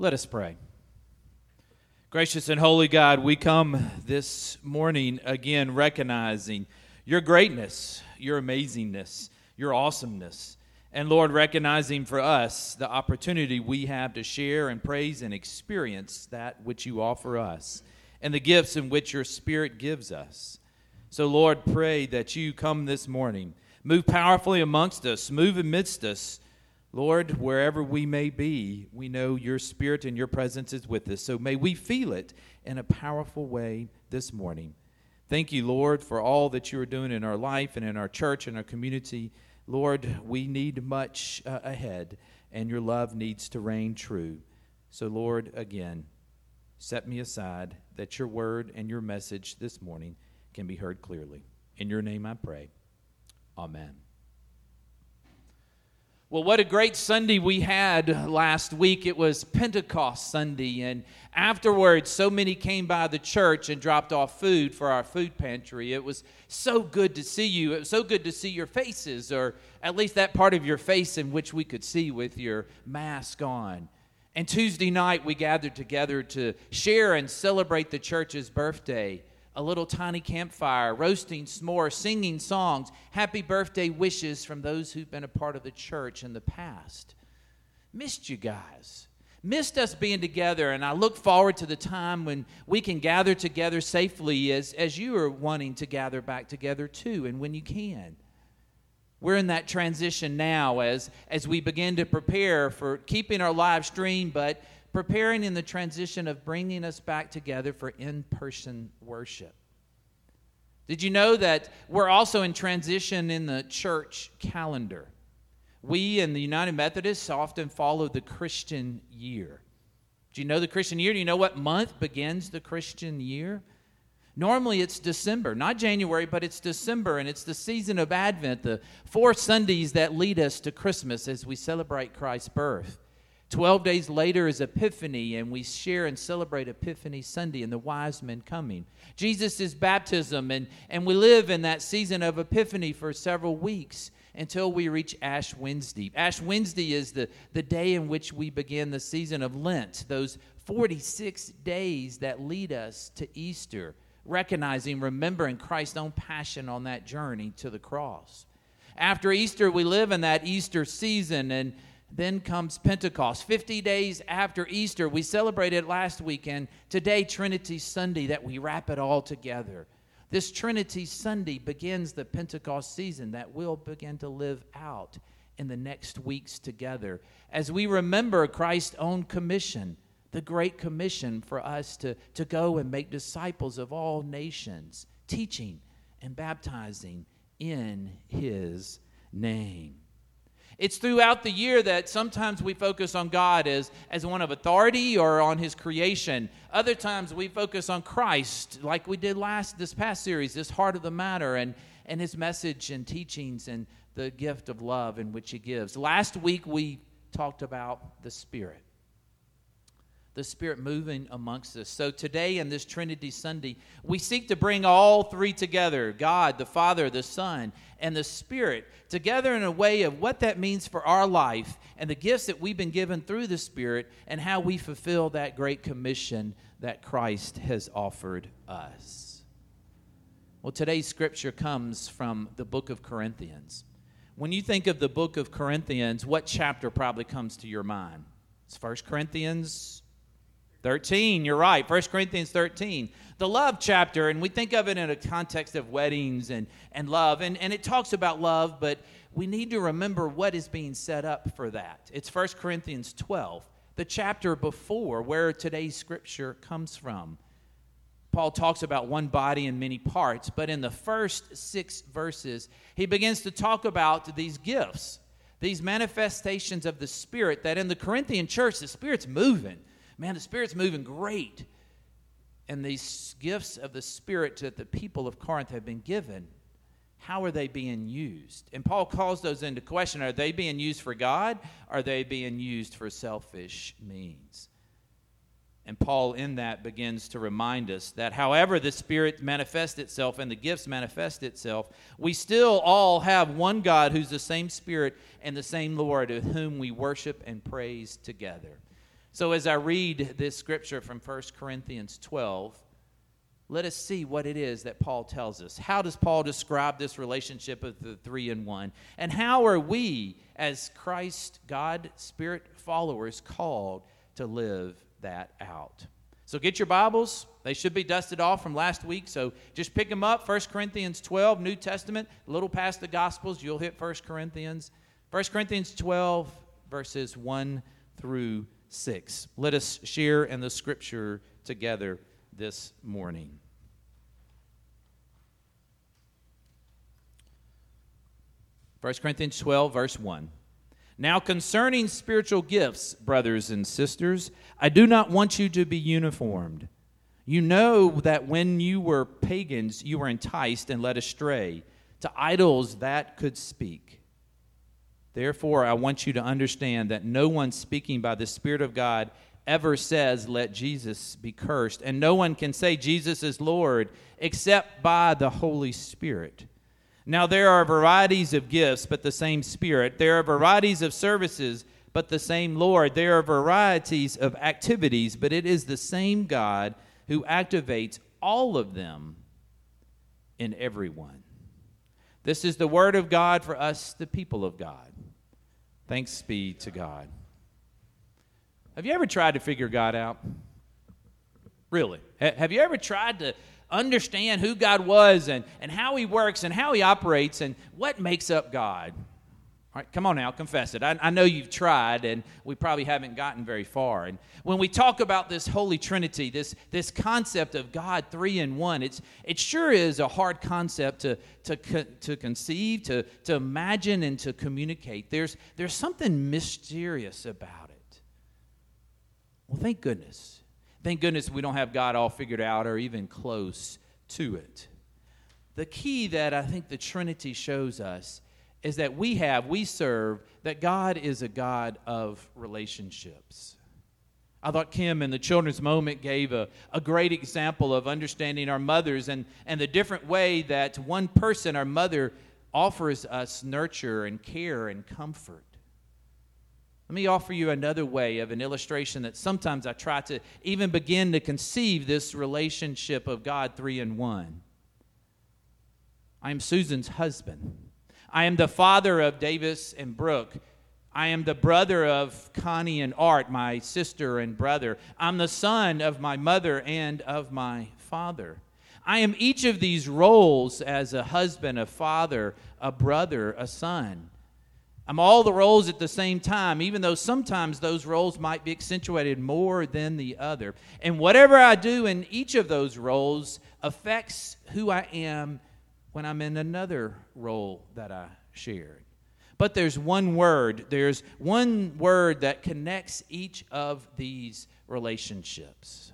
Let us pray. Gracious and holy God, we come this morning again recognizing your greatness, your amazingness, your awesomeness, and Lord, recognizing for us the opportunity we have to share and praise and experience that which you offer us and the gifts in which your Spirit gives us. So Lord, pray that you come this morning, move powerfully amongst us, move amidst us, Lord, wherever we may be, we know your Spirit and your presence is with us. So may we feel it in a powerful way this morning. Thank you, Lord, for all that you are doing in our life and in our church and our community. Lord, we need much ahead, and your love needs to reign true. So, Lord, again, set me aside that your word and your message this morning can be heard clearly. In your name I pray. Amen. Well, what a great Sunday we had last week. It was Pentecost Sunday, and afterwards, so many came by the church and dropped off food for our food pantry. It was so good to see you. It was so good to see your faces, or at least that part of your face in which we could see with your mask on. And Tuesday night, we gathered together to share and celebrate the church's birthday. A little tiny campfire, roasting s'more, singing songs, happy birthday wishes from those who've been a part of the church in the past. Missed you guys. Missed us being together, and I look forward to the time when we can gather together safely as you are wanting to gather back together too, and when you can. We're in that transition now as we begin to prepare for keeping our live stream, but preparing in the transition of bringing us back together for in-person worship. Did you know that we're also in transition in the church calendar? We in the United Methodists often follow the Christian year. Do you know the Christian year? Do you know what month begins the Christian year? Normally it's December, not January, but it's December, and it's the season of Advent, the 4 Sundays that lead us to Christmas as we celebrate Christ's birth. 12 days later is Epiphany, and we share and celebrate Epiphany Sunday and the wise men coming. Jesus' baptism, and we live in that season of Epiphany for several weeks until we reach Ash Wednesday. Ash Wednesday is the day in which we begin the season of Lent, those 46 days that lead us to Easter, recognizing, remembering Christ's own passion on that journey to the cross. After Easter, we live in that Easter season, and then comes Pentecost. 50 days after Easter, we celebrated last weekend. Today, Trinity Sunday, that we wrap it all together. This Trinity Sunday begins the Pentecost season that we'll begin to live out in the next weeks together as we remember Christ's own commission, the Great Commission for us to go and make disciples of all nations, teaching and baptizing in His name. It's throughout the year that sometimes we focus on God as one of authority or on His creation. Other times we focus on Christ, like we did this past series, this heart of the matter, and His message and teachings and the gift of love in which He gives. Last week we talked about the Spirit moving amongst us. So today in this Trinity Sunday, we seek to bring all three together, God, the Father, the Son, and the Spirit, together in a way of what that means for our life and the gifts that we've been given through the Spirit and how we fulfill that great commission that Christ has offered us. Well, today's scripture comes from the book of Corinthians. When you think of the book of Corinthians, what chapter probably comes to your mind? It's 1 Corinthians 13, you're right, 1 Corinthians 13. The love chapter, and we think of it in a context of weddings and love, and it talks about love, but we need to remember what is being set up for that. It's 1 Corinthians 12, the chapter before where today's scripture comes from. Paul talks about one body in many parts, but in the first 6 verses, he begins to talk about these gifts, these manifestations of the Spirit, that in the Corinthian church, the Spirit's moving. Man, the Spirit's moving great. And these gifts of the Spirit that the people of Corinth have been given, how are they being used? And Paul calls those into question. Are they being used for God? Are they being used for selfish means? And Paul in that begins to remind us that however the Spirit manifests itself and the gifts manifest itself, we still all have one God who's the same Spirit and the same Lord of whom we worship and praise together. So as I read this scripture from 1 Corinthians 12, let us see what it is that Paul tells us. How does Paul describe this relationship of the three in one? And how are we, as Christ, God, Spirit followers, called to live that out? So get your Bibles. They should be dusted off from last week, so just pick them up. 1 Corinthians 12, New Testament, a little past the Gospels, you'll hit 1 Corinthians. 1 Corinthians 12, verses 1 through 6. Let us share in the Scripture together this morning. First Corinthians 12, verse 1. Now concerning spiritual gifts, brothers and sisters, I do not want you to be uniformed. You know that when you were pagans, you were enticed and led astray to idols that could speak. Therefore, I want you to understand that no one speaking by the Spirit of God ever says, let Jesus be cursed. And no one can say Jesus is Lord except by the Holy Spirit. Now there are varieties of gifts, but the same Spirit. There are varieties of services, but the same Lord. There are varieties of activities, but it is the same God who activates all of them in everyone. This is the word of God for us, the people of God. Thanks be to God. Have you ever tried to figure God out? Really? Have you ever tried to understand who God was and how He works and how He operates and what makes up God? All right, come on now, confess it. I know you've tried, and we probably haven't gotten very far. And when we talk about this Holy Trinity, this concept of God three in one, it sure is a hard concept to conceive, to imagine, and to communicate. There's something mysterious about it. Well, thank goodness. Thank goodness we don't have God all figured out or even close to it. The key that I think the Trinity shows us is that we serve, that God is a God of relationships. I thought Kim in the children's moment gave a great example of understanding our mothers and the different way that one person, our mother, offers us nurture and care and comfort. Let me offer you another way of an illustration that sometimes I try to even begin to conceive this relationship of God three in one. I am Susan's husband. I am the father of Davis and Brooke. I am the brother of Connie and Art, my sister and brother. I'm the son of my mother and of my father. I am each of these roles as a husband, a father, a brother, a son. I'm all the roles at the same time, even though sometimes those roles might be accentuated more than the other. And whatever I do in each of those roles affects who I am when I'm in another role that I shared. But there's one word that connects each of these relationships,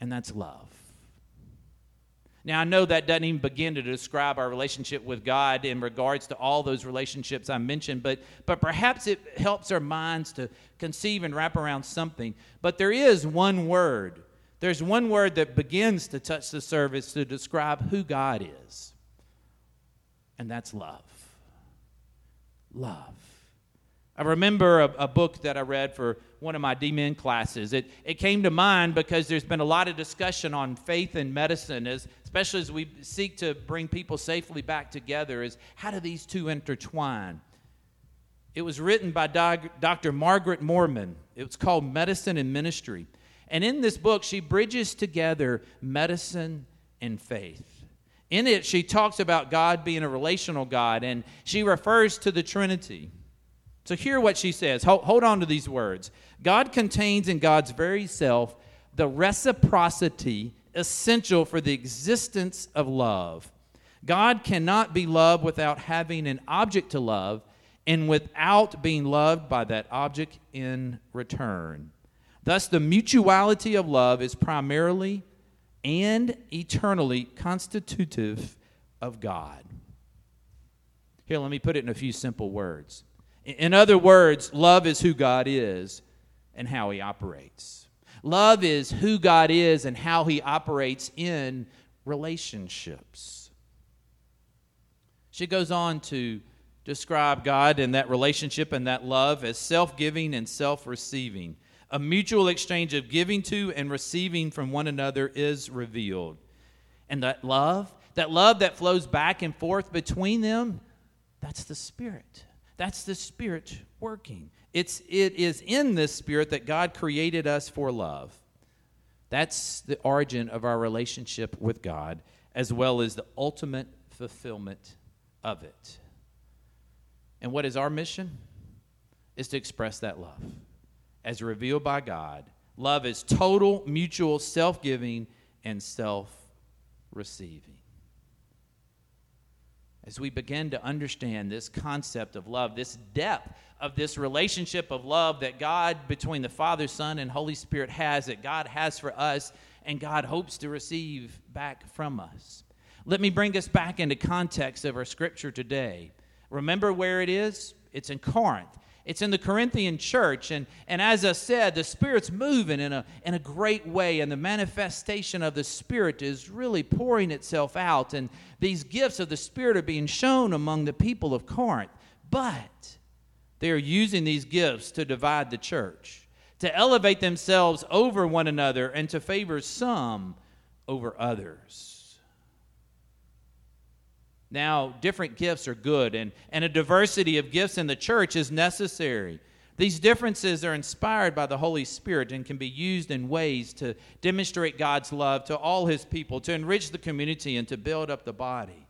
and that's love. Now, I know that doesn't even begin to describe our relationship with God in regards to all those relationships I mentioned, but perhaps it helps our minds to conceive and wrap around something. But there is one word. There's one word that begins to touch the surface to describe who God is, and that's love. Love. I remember a book that I read for one of my DMin classes. It came to mind because there's been a lot of discussion on faith and medicine, especially as we seek to bring people safely back together, is how do these two intertwine? It was written by Dr. Margaret Mormon. It was called Medicine and Ministry. And in this book, she bridges together medicine and faith. In it, she talks about God being a relational God, and she refers to the Trinity. So hear what she says. Hold on to these words. God contains in God's very self the reciprocity essential for the existence of love. God cannot be loved without having an object to love and without being loved by that object in return. Thus, the mutuality of love is primarily and eternally constitutive of God. Here, let me put it in a few simple words. In other words, love is who God is and how He operates. Love is who God is and how He operates in relationships. She goes on to describe God in that relationship and that love as self-giving and self-receiving. A mutual exchange of giving to and receiving from one another is revealed. And that love that flows back and forth between them, that's the Spirit. That's the Spirit working. It is in this Spirit that God created us for love. That's the origin of our relationship with God, as well as the ultimate fulfillment of it. And what is our mission? Is to express that love as revealed by God. Love is total, mutual self-giving and self-receiving. As we begin to understand this concept of love, this depth of this relationship of love that God, between the Father, Son, and Holy Spirit has, that God has for us, and God hopes to receive back from us. Let me bring us back into context of our scripture today. Remember where it is? It's in Corinth. It's in the Corinthian church, and as I said, the Spirit's moving in a great way, and the manifestation of the Spirit is really pouring itself out, and these gifts of the Spirit are being shown among the people of Corinth, but they're using these gifts to divide the church, to elevate themselves over one another, and to favor some over others. Now, different gifts are good, and a diversity of gifts in the church is necessary. These differences are inspired by the Holy Spirit and can be used in ways to demonstrate God's love to all His people, to enrich the community, and to build up the body.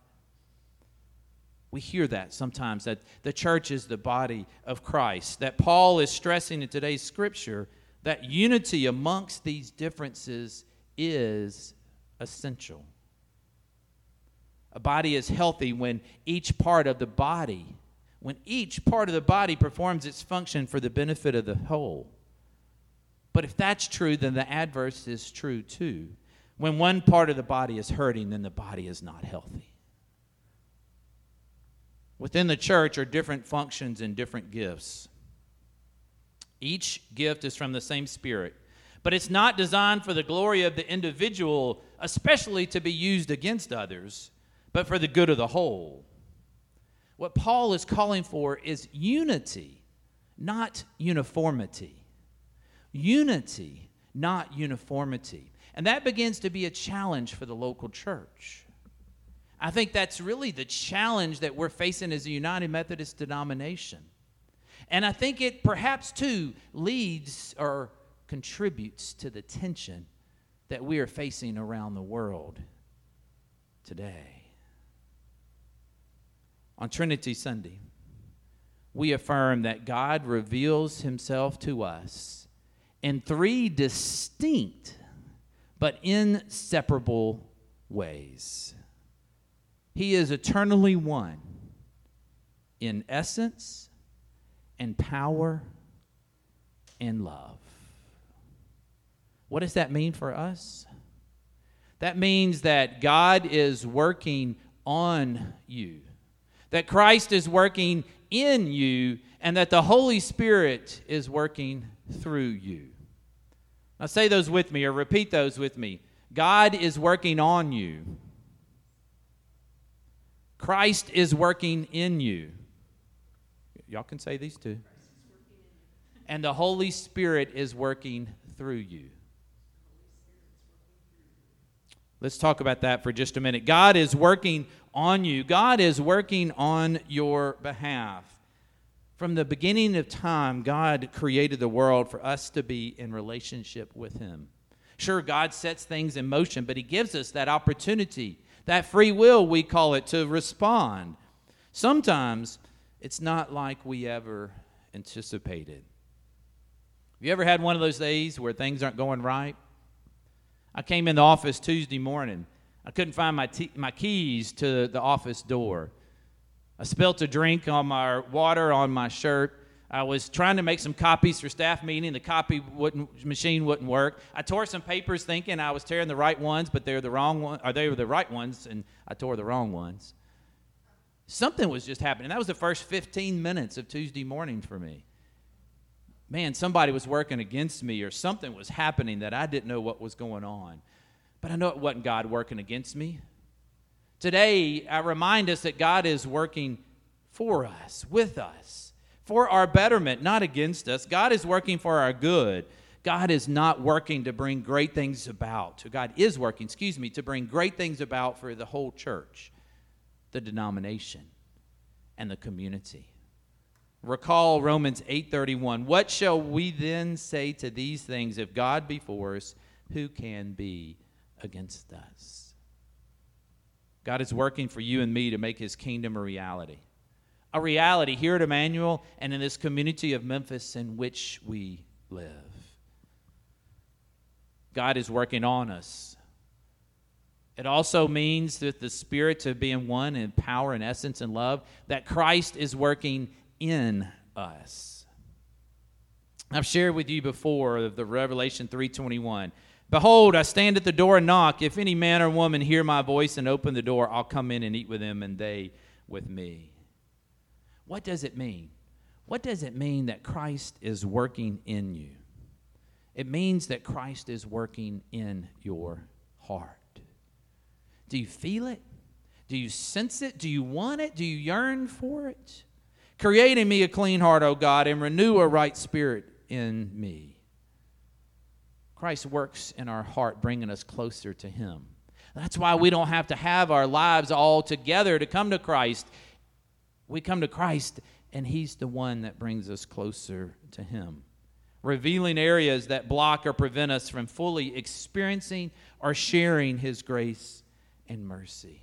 We hear that sometimes, that the church is the body of Christ, that Paul is stressing in today's scripture that unity amongst these differences is essential. A body is healthy when each part of the body performs its function for the benefit of the whole. But if that's true, then the adverse is true too. When one part of the body is hurting, then the body is not healthy. Within the church are different functions and different gifts. Each gift is from the same Spirit, but it's not designed for the glory of the individual, especially to be used against others, but for the good of the whole. What Paul is calling for is unity, not uniformity. Unity, not uniformity. And that begins to be a challenge for the local church. I think that's really the challenge that we're facing as a United Methodist denomination. And I think it perhaps, too, leads or contributes to the tension that we are facing around the world today. On Trinity Sunday, we affirm that God reveals Himself to us in three distinct but inseparable ways. He is eternally one in essence, in power, in love. What does that mean for us? That means that God is working on you, that Christ is working in you, and that the Holy Spirit is working through you. Now say those with me, or repeat those with me. God is working on you. Christ is working in you. Y'all can say these two. And the Holy Spirit is working through you. Let's talk about that for just a minute. God is working on you. God is working on your behalf. From the beginning of time, God created the world for us to be in relationship with Him. Sure, God sets things in motion, but He gives us that opportunity, that free will, we call it, to respond. Sometimes it's not like we ever anticipated. Have you ever had one of those days where things aren't going right? I came in the office Tuesday morning. I couldn't find my keys to the office door. I spilt a drink on my water on my shirt. I was trying to make some copies for staff meeting. The machine wouldn't work. I tore some papers thinking I was tearing the right ones, but they were the right ones, and I tore the wrong ones. Something was just happening. That was the first 15 minutes of Tuesday morning for me. Man, somebody was working against me, or something was happening that I didn't know what was going on. But I know it wasn't God working against me. Today, I remind us that God is working for us, with us, for our betterment, not against us. God is working for our good. God is not working to bring great things about. God is working, to bring great things about for the whole church, the denomination, and the community. Recall Romans 8:31. What shall we then say to these things? If God be for us, who can be against us? God is working for you and me to make his kingdom a reality. A reality here at Emmanuel and in this community of Memphis in which we live. God is working on us. It also means that the Spirit to being one in power and essence and love, that Christ is working in us. I've shared with you before of the Revelation 3:21. Behold, I stand at the door and knock. If any man or woman hear my voice and open the door, I'll come in and eat with them and they with me. What does it mean? What does it mean that Christ is working in you? It means that Christ is working in your heart. Do you feel it? Do you sense it? Do you want it? Do you yearn for it? Create in me a clean heart, O God, and renew a right spirit in me. Christ works in our heart, bringing us closer to him. That's why we don't have to have our lives all together to come to Christ. We come to Christ, and he's the one that brings us closer to him, revealing areas that block or prevent us from fully experiencing or sharing his grace and mercy.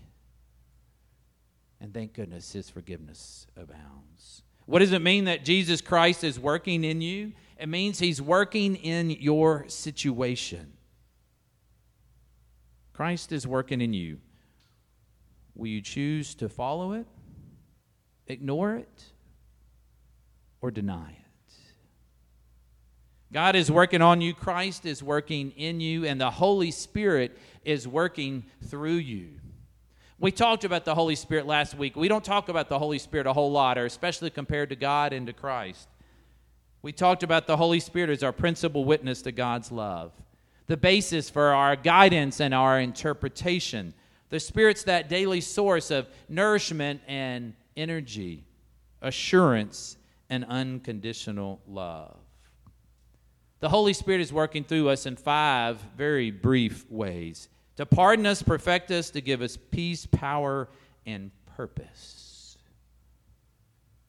And thank goodness his forgiveness abounds. What does it mean that Jesus Christ is working in you? It means he's working in your situation. Christ is working in you. Will you choose to follow it, ignore it, or deny it? God is working on you. Christ is working in you, and the Holy Spirit is working through you. We talked about the Holy Spirit last week. We don't talk about the Holy Spirit a whole lot, or especially compared to God and to Christ. We talked about the Holy Spirit as our principal witness to God's love, the basis for our guidance and our interpretation. The Spirit's that daily source of nourishment and energy, assurance, and unconditional love. The Holy Spirit is working through us in five very brief ways: to pardon us, perfect us, to give us peace, power, and purpose.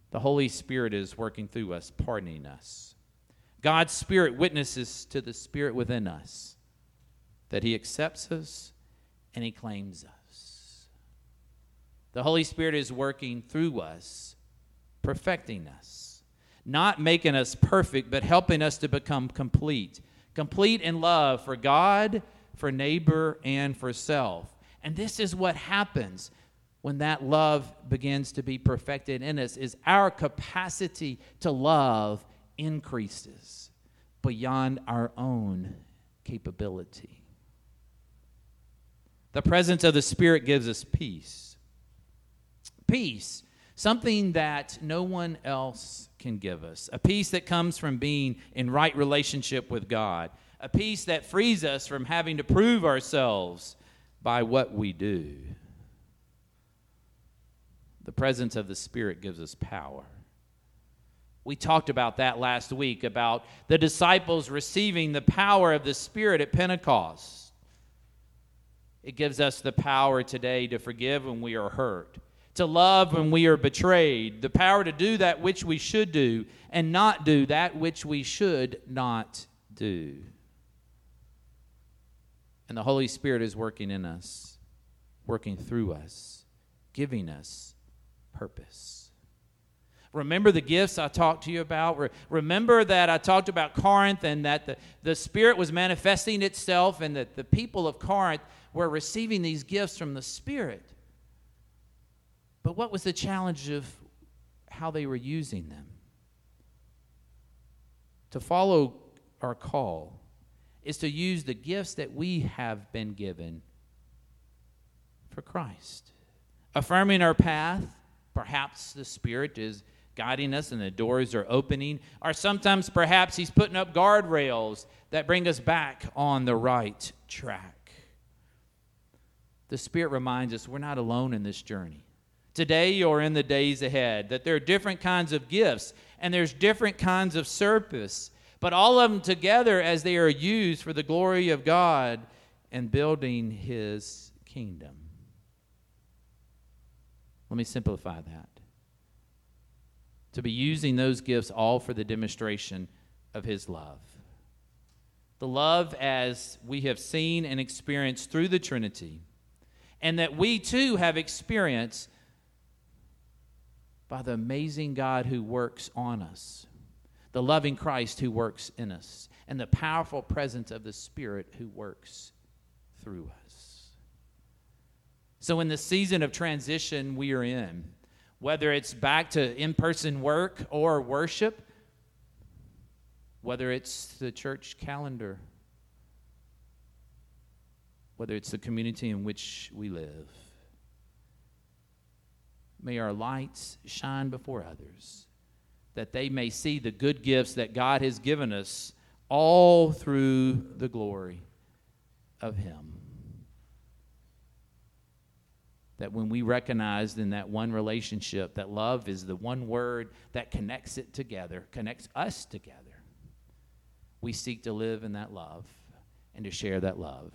The Holy Spirit is working through us, pardoning us. God's Spirit witnesses to the Spirit within us that he accepts us and he claims us. The Holy Spirit is working through us, perfecting us, not making us perfect, but helping us to become complete, complete in love for God, for neighbor, and for self. And this is what happens when that love begins to be perfected in us, is our capacity to love increases beyond our own capability. The presence of the Spirit gives us peace. Peace, something that no one else can give us. A peace that comes from being in right relationship with God. A peace that frees us from having to prove ourselves by what we do. The presence of the Spirit gives us power. We talked about that last week, about the disciples receiving the power of the Spirit at Pentecost. It gives us the power today to forgive when we are hurt, to love when we are betrayed, the power to do that which we should do and not do that which we should not do. And the Holy Spirit is working in us, working through us, giving us purpose. Remember the gifts I talked to you about? Remember that I talked about Corinth and that the Spirit was manifesting itself and that the people of Corinth were receiving these gifts from the Spirit. But what was the challenge of how they were using them? To follow our call is to use the gifts that we have been given for Christ. Affirming our path, perhaps the Spirit is guiding us and the doors are opening, or sometimes perhaps he's putting up guardrails that bring us back on the right track. The Spirit reminds us we're not alone in this journey, today or in the days ahead, that there are different kinds of gifts and there's different kinds of service. but all of them together as they are used for the glory of God and building his kingdom. Let me simplify that. To be using those gifts all for the demonstration of his love. The love as we have seen and experienced through the Trinity, and that we too have experienced by the amazing God who works on us, the loving Christ who works in us, and the powerful presence of the Spirit who works through us. So in the season of transition we are in, whether it's back to in-person work or worship, whether it's the church calendar, whether it's the community in which we live, may our lights shine before others, that they may see the good gifts that God has given us, all through the glory of him. That when we recognize in that one relationship that love is the one word that connects it together, connects us together, we seek to live in that love and to share that love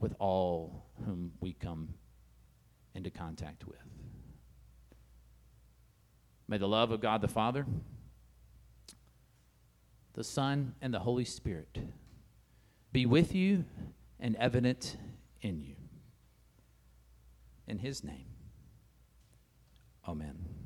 with all whom we come into contact with. May the love of God the Father, the Son, and the Holy Spirit be with you and evident in you. In his name, amen.